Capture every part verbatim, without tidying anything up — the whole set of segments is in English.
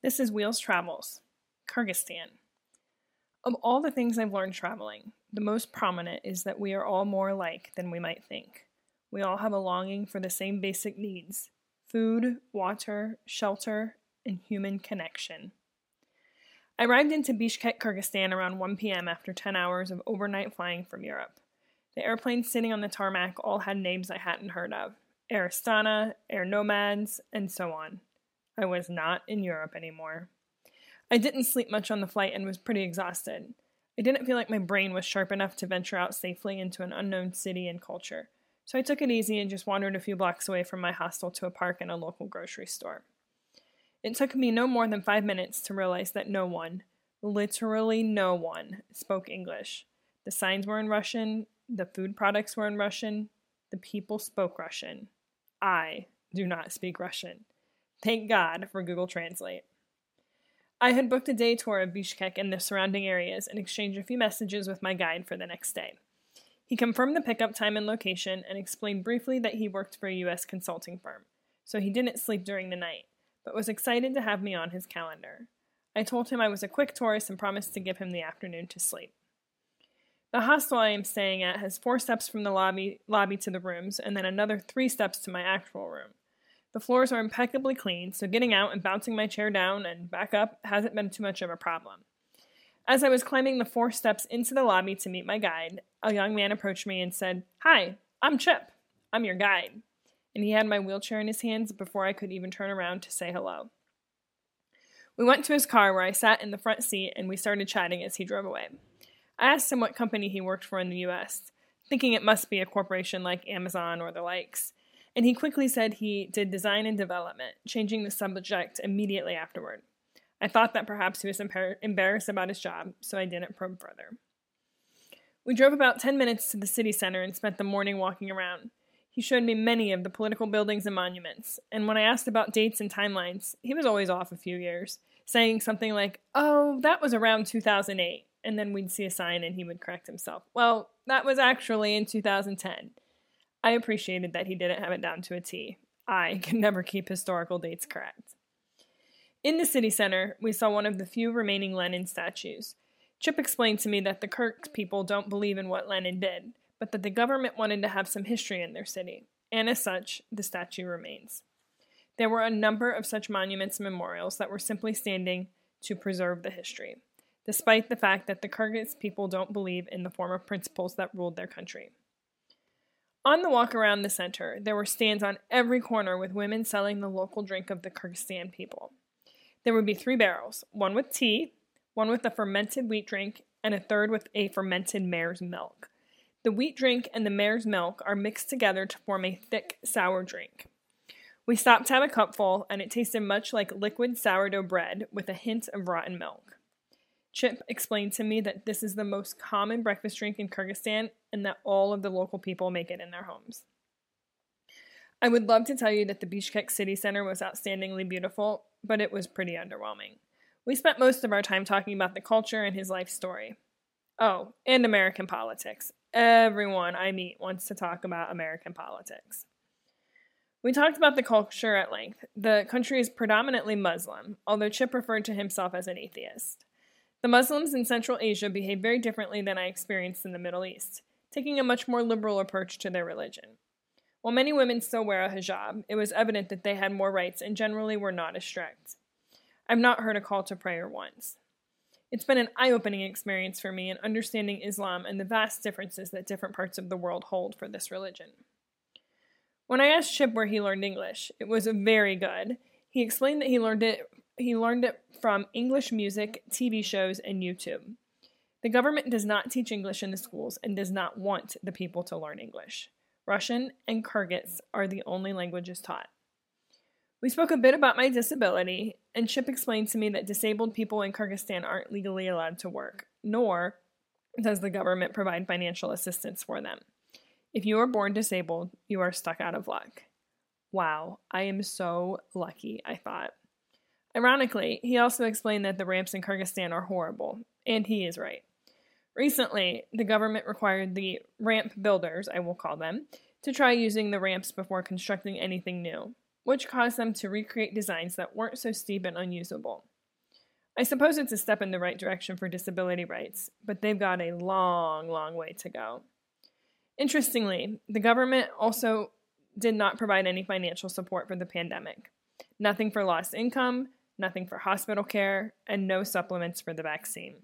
This is Wheels Travels, Kyrgyzstan. Of all the things I've learned traveling, the most prominent is that we are all more alike than we might think. We all have a longing for the same basic needs: food, water, shelter, and human connection. I arrived into Bishkek, Kyrgyzstan around one p.m. after ten hours of overnight flying from Europe. The airplanes sitting on the tarmac all had names I hadn't heard of: Air Astana, Air Nomads, and so on. I was not in Europe anymore. I didn't sleep much on the flight and was pretty exhausted. I didn't feel like my brain was sharp enough to venture out safely into an unknown city and culture, so I took it easy and just wandered a few blocks away from my hostel to a park and a local grocery store. It took me no more than five minutes to realize that no one, literally no one, spoke English. The signs were in Russian, the food products were in Russian, the people spoke Russian. I do not speak Russian. Thank God for Google Translate. I had booked a day tour of Bishkek and the surrounding areas and exchanged a few messages with my guide for the next day. He confirmed the pickup time and location and explained briefly that he worked for a U S consulting firm, so he didn't sleep during the night, but was excited to have me on his calendar. I told him I was a quick tourist and promised to give him the afternoon to sleep. The hostel I am staying at has four steps from the lobby, lobby to the rooms, and then another three steps to my actual room. The floors are impeccably clean, so getting out and bouncing my chair down and back up hasn't been too much of a problem. As I was climbing the four steps into the lobby to meet my guide, a young man approached me and said, "Hi, I'm Chip. I'm your guide." And he had my wheelchair in his hands before I could even turn around to say hello. We went to his car where I sat in the front seat and we started chatting as he drove away. I asked him what company he worked for in the U S, thinking it must be a corporation like Amazon or the likes, and he quickly said he did design and development, changing the subject immediately afterward. I thought that perhaps he was embar- embarrassed about his job, so I didn't probe further. We drove about ten minutes to the city center and spent the morning walking around. He showed me many of the political buildings and monuments, and when I asked about dates and timelines, he was always off a few years, saying something like, "Oh, that was around two thousand eight, and then we'd see a sign and he would correct himself. "Well, that was actually in two thousand ten. I appreciated that he didn't have it down to a T. I can never keep historical dates correct. In the city center, we saw one of the few remaining Lenin statues. Chip explained to me that the Kirk people don't believe in what Lenin did, but that the government wanted to have some history in their city, and as such, the statue remains. There were a number of such monuments and memorials that were simply standing to preserve the history, despite the fact that the Kyrgyz people don't believe in the former principles that ruled their country. On the walk around the center, there were stands on every corner with women selling the local drink of the Kyrgyzstan people. There would be three barrels, one with tea, one with a fermented wheat drink, and a third with a fermented mare's milk. The wheat drink and the mare's milk are mixed together to form a thick, sour drink. We stopped to have a cupful, and it tasted much like liquid sourdough bread with a hint of rotten milk. Chip explained to me that this is the most common breakfast drink in Kyrgyzstan and that all of the local people make it in their homes. I would love to tell you that the Bishkek city center was outstandingly beautiful, but it was pretty underwhelming. We spent most of our time talking about the culture and his life story. Oh, and American politics. Everyone I meet wants to talk about American politics. We talked about the culture at length. The country is predominantly Muslim, although Chip referred to himself as an atheist. The Muslims in Central Asia behave very differently than I experienced in the Middle East, taking a much more liberal approach to their religion. While many women still wear a hijab, it was evident that they had more rights and generally were not as strict. I've not heard a call to prayer once. It's been an eye-opening experience for me in understanding Islam and the vast differences that different parts of the world hold for this religion. When I asked Chip where he learned English, it was very good. He explained that he learned it He learned it from English music, T V shows, and YouTube. The government does not teach English in the schools and does not want the people to learn English. Russian and Kyrgyz are the only languages taught. We spoke a bit about my disability, and Chip explained to me that disabled people in Kyrgyzstan aren't legally allowed to work, nor does the government provide financial assistance for them. If you are born disabled, you are stuck out of luck. Wow, I am so lucky, I thought. Ironically, he also explained that the ramps in Kyrgyzstan are horrible, and he is right. Recently, the government required the ramp builders, I will call them, to try using the ramps before constructing anything new, which caused them to recreate designs that weren't so steep and unusable. I suppose it's a step in the right direction for disability rights, but they've got a long, long way to go. Interestingly, the government also did not provide any financial support for the pandemic. Nothing for lost income, nothing for hospital care, and no supplements for the vaccine.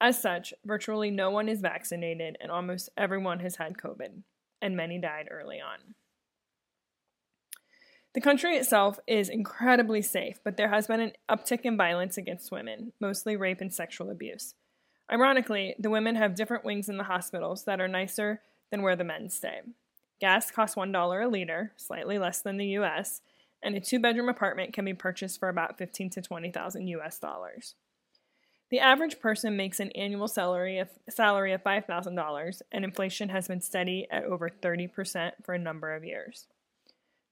As such, virtually no one is vaccinated, and almost everyone has had COVID, and many died early on. The country itself is incredibly safe, but there has been an uptick in violence against women, mostly rape and sexual abuse. Ironically, the women have different wings in the hospitals that are nicer than where the men stay. Gas costs one dollar a liter, slightly less than the U S, and a two-bedroom apartment can be purchased for about fifteen thousand to twenty thousand U S dollars. The average person makes an annual salary of, salary of five thousand dollars, and inflation has been steady at over thirty percent for a number of years.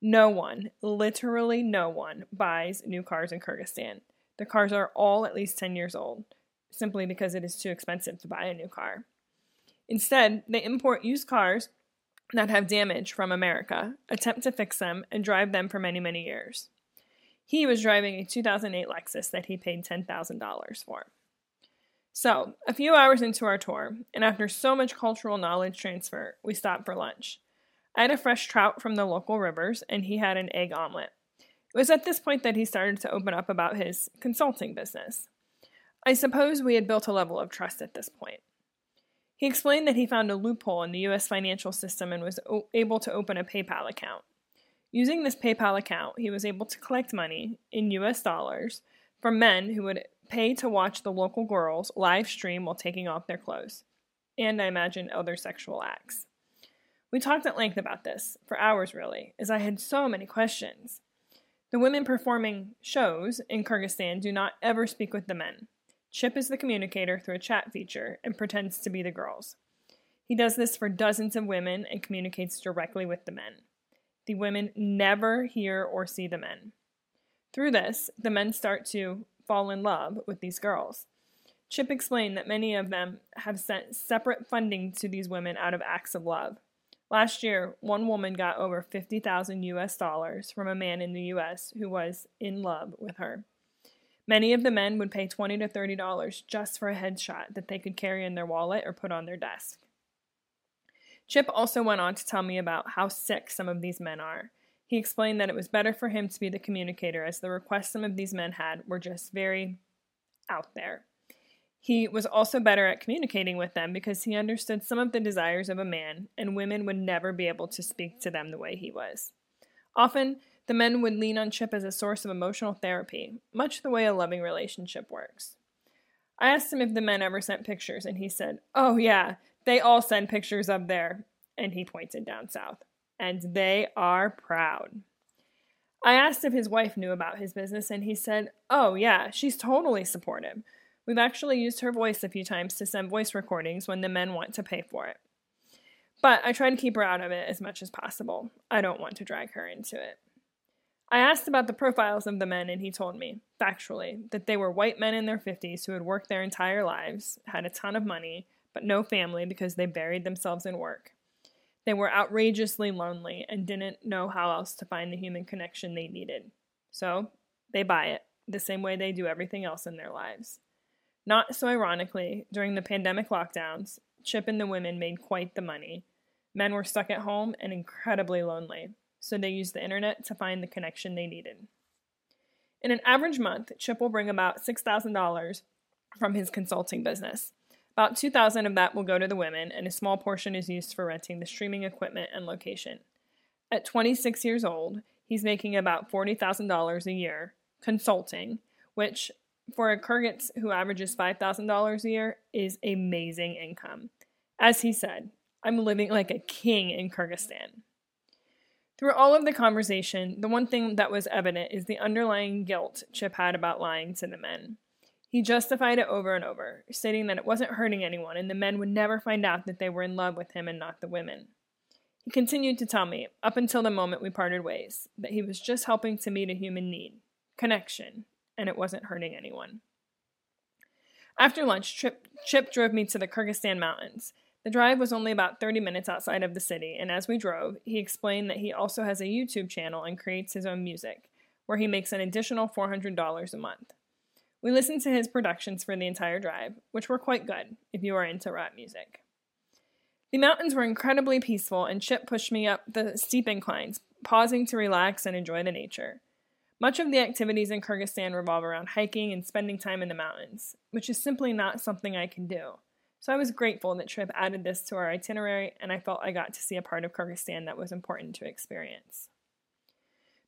No one, literally no one, buys new cars in Kyrgyzstan. The cars are all at least ten years old, simply because it is too expensive to buy a new car. Instead, they import used cars that have damage from America, attempt to fix them, and drive them for many, many years. He was driving a two thousand eight Lexus that he paid ten thousand dollars for. So, a few hours into our tour, and after so much cultural knowledge transfer, we stopped for lunch. I had a fresh trout from the local rivers, and he had an egg omelet. It was at this point that he started to open up about his consulting business. I suppose we had built a level of trust at this point. He explained that he found a loophole in the U S financial system and was o- able to open a PayPal account. Using this PayPal account, he was able to collect money in U S dollars from men who would pay to watch the local girls live stream while taking off their clothes, and I imagine other sexual acts. We talked at length about this, for hours really, as I had so many questions. The women performing shows in Kyrgyzstan do not ever speak with the men. Chip is the communicator through a chat feature and pretends to be the girls. He does this for dozens of women and communicates directly with the men. The women never hear or see the men. Through this, the men start to fall in love with these girls. Chip explained that many of them have sent separate funding to these women out of acts of love. Last year, one woman got over fifty thousand U S dollars from a man in the U S who was in love with her. Many of the men would pay twenty to thirty dollars just for a headshot that they could carry in their wallet or put on their desk. Chip also went on to tell me about how sick some of these men are. He explained that it was better for him to be the communicator, as the requests some of these men had were just very out there. He was also better at communicating with them because he understood some of the desires of a man, and women would never be able to speak to them the way he was. Often, the men would lean on Chip as a source of emotional therapy, much the way a loving relationship works. I asked him if the men ever sent pictures, and he said, "Oh yeah, they all send pictures up there," and he pointed down south. "And they are proud." I asked if his wife knew about his business, and he said, "Oh yeah, she's totally supportive. We've actually used her voice a few times to send voice recordings when the men want to pay for it. But I try to keep her out of it as much as possible. I don't want to drag her into it." I asked about the profiles of the men, and he told me, factually, that they were white men in their fifties who had worked their entire lives, had a ton of money, but no family because they buried themselves in work. They were outrageously lonely and didn't know how else to find the human connection they needed. So they buy it, the same way they do everything else in their lives. Not so ironically, during the pandemic lockdowns, Chip and the women made quite the money. Men were stuck at home and incredibly lonely, so they used the internet to find the connection they needed. In an average month, Chip will bring about six thousand dollars from his consulting business. About two thousand dollars of that will go to the women, and a small portion is used for renting the streaming equipment and location. At twenty-six years old, he's making about forty thousand dollars a year consulting, which, for a Kyrgyz who averages five thousand dollars a year, is amazing income. As he said, "I'm living like a king in Kyrgyzstan." Through all of the conversation, the one thing that was evident is the underlying guilt Chip had about lying to the men. He justified it over and over, stating that it wasn't hurting anyone and the men would never find out that they were in love with him and not the women. He continued to tell me, up until the moment we parted ways, that he was just helping to meet a human need, connection, and it wasn't hurting anyone. After lunch, Chip, Chip drove me to the Kyrgyzstan mountains. The drive was only about thirty minutes outside of the city, and as we drove, he explained that he also has a YouTube channel and creates his own music, where he makes an additional four hundred dollars a month. We listened to his productions for the entire drive, which were quite good, if you are into rap music. The mountains were incredibly peaceful, and Chip pushed me up the steep inclines, pausing to relax and enjoy the nature. Much of the activities in Kyrgyzstan revolve around hiking and spending time in the mountains, which is simply not something I can do. So I was grateful that Chip added this to our itinerary, and I felt I got to see a part of Kyrgyzstan that was important to experience.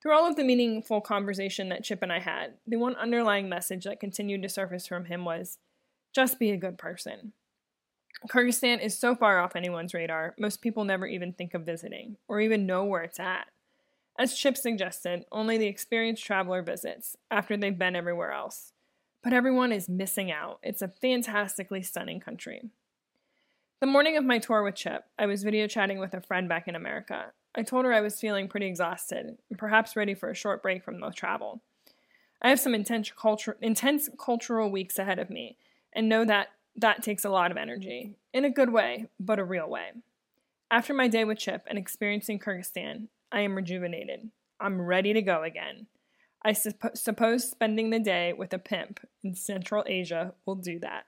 Through all of the meaningful conversation that Chip and I had, the one underlying message that continued to surface from him was, just be a good person. Kyrgyzstan is so far off anyone's radar, most people never even think of visiting, or even know where it's at. As Chip suggested, only the experienced traveler visits, after they've been everywhere else. But everyone is missing out. It's a fantastically stunning country. The morning of my tour with Chip, I was video chatting with a friend back in America. I told her I was feeling pretty exhausted, and perhaps ready for a short break from the travel. I have some intense, culture, intense cultural weeks ahead of me, and know that that takes a lot of energy. In a good way, but a real way. After my day with Chip and experiencing Kyrgyzstan, I am rejuvenated. I'm ready to go again. I sup- suppose spending the day with a pimp in Central Asia will do that.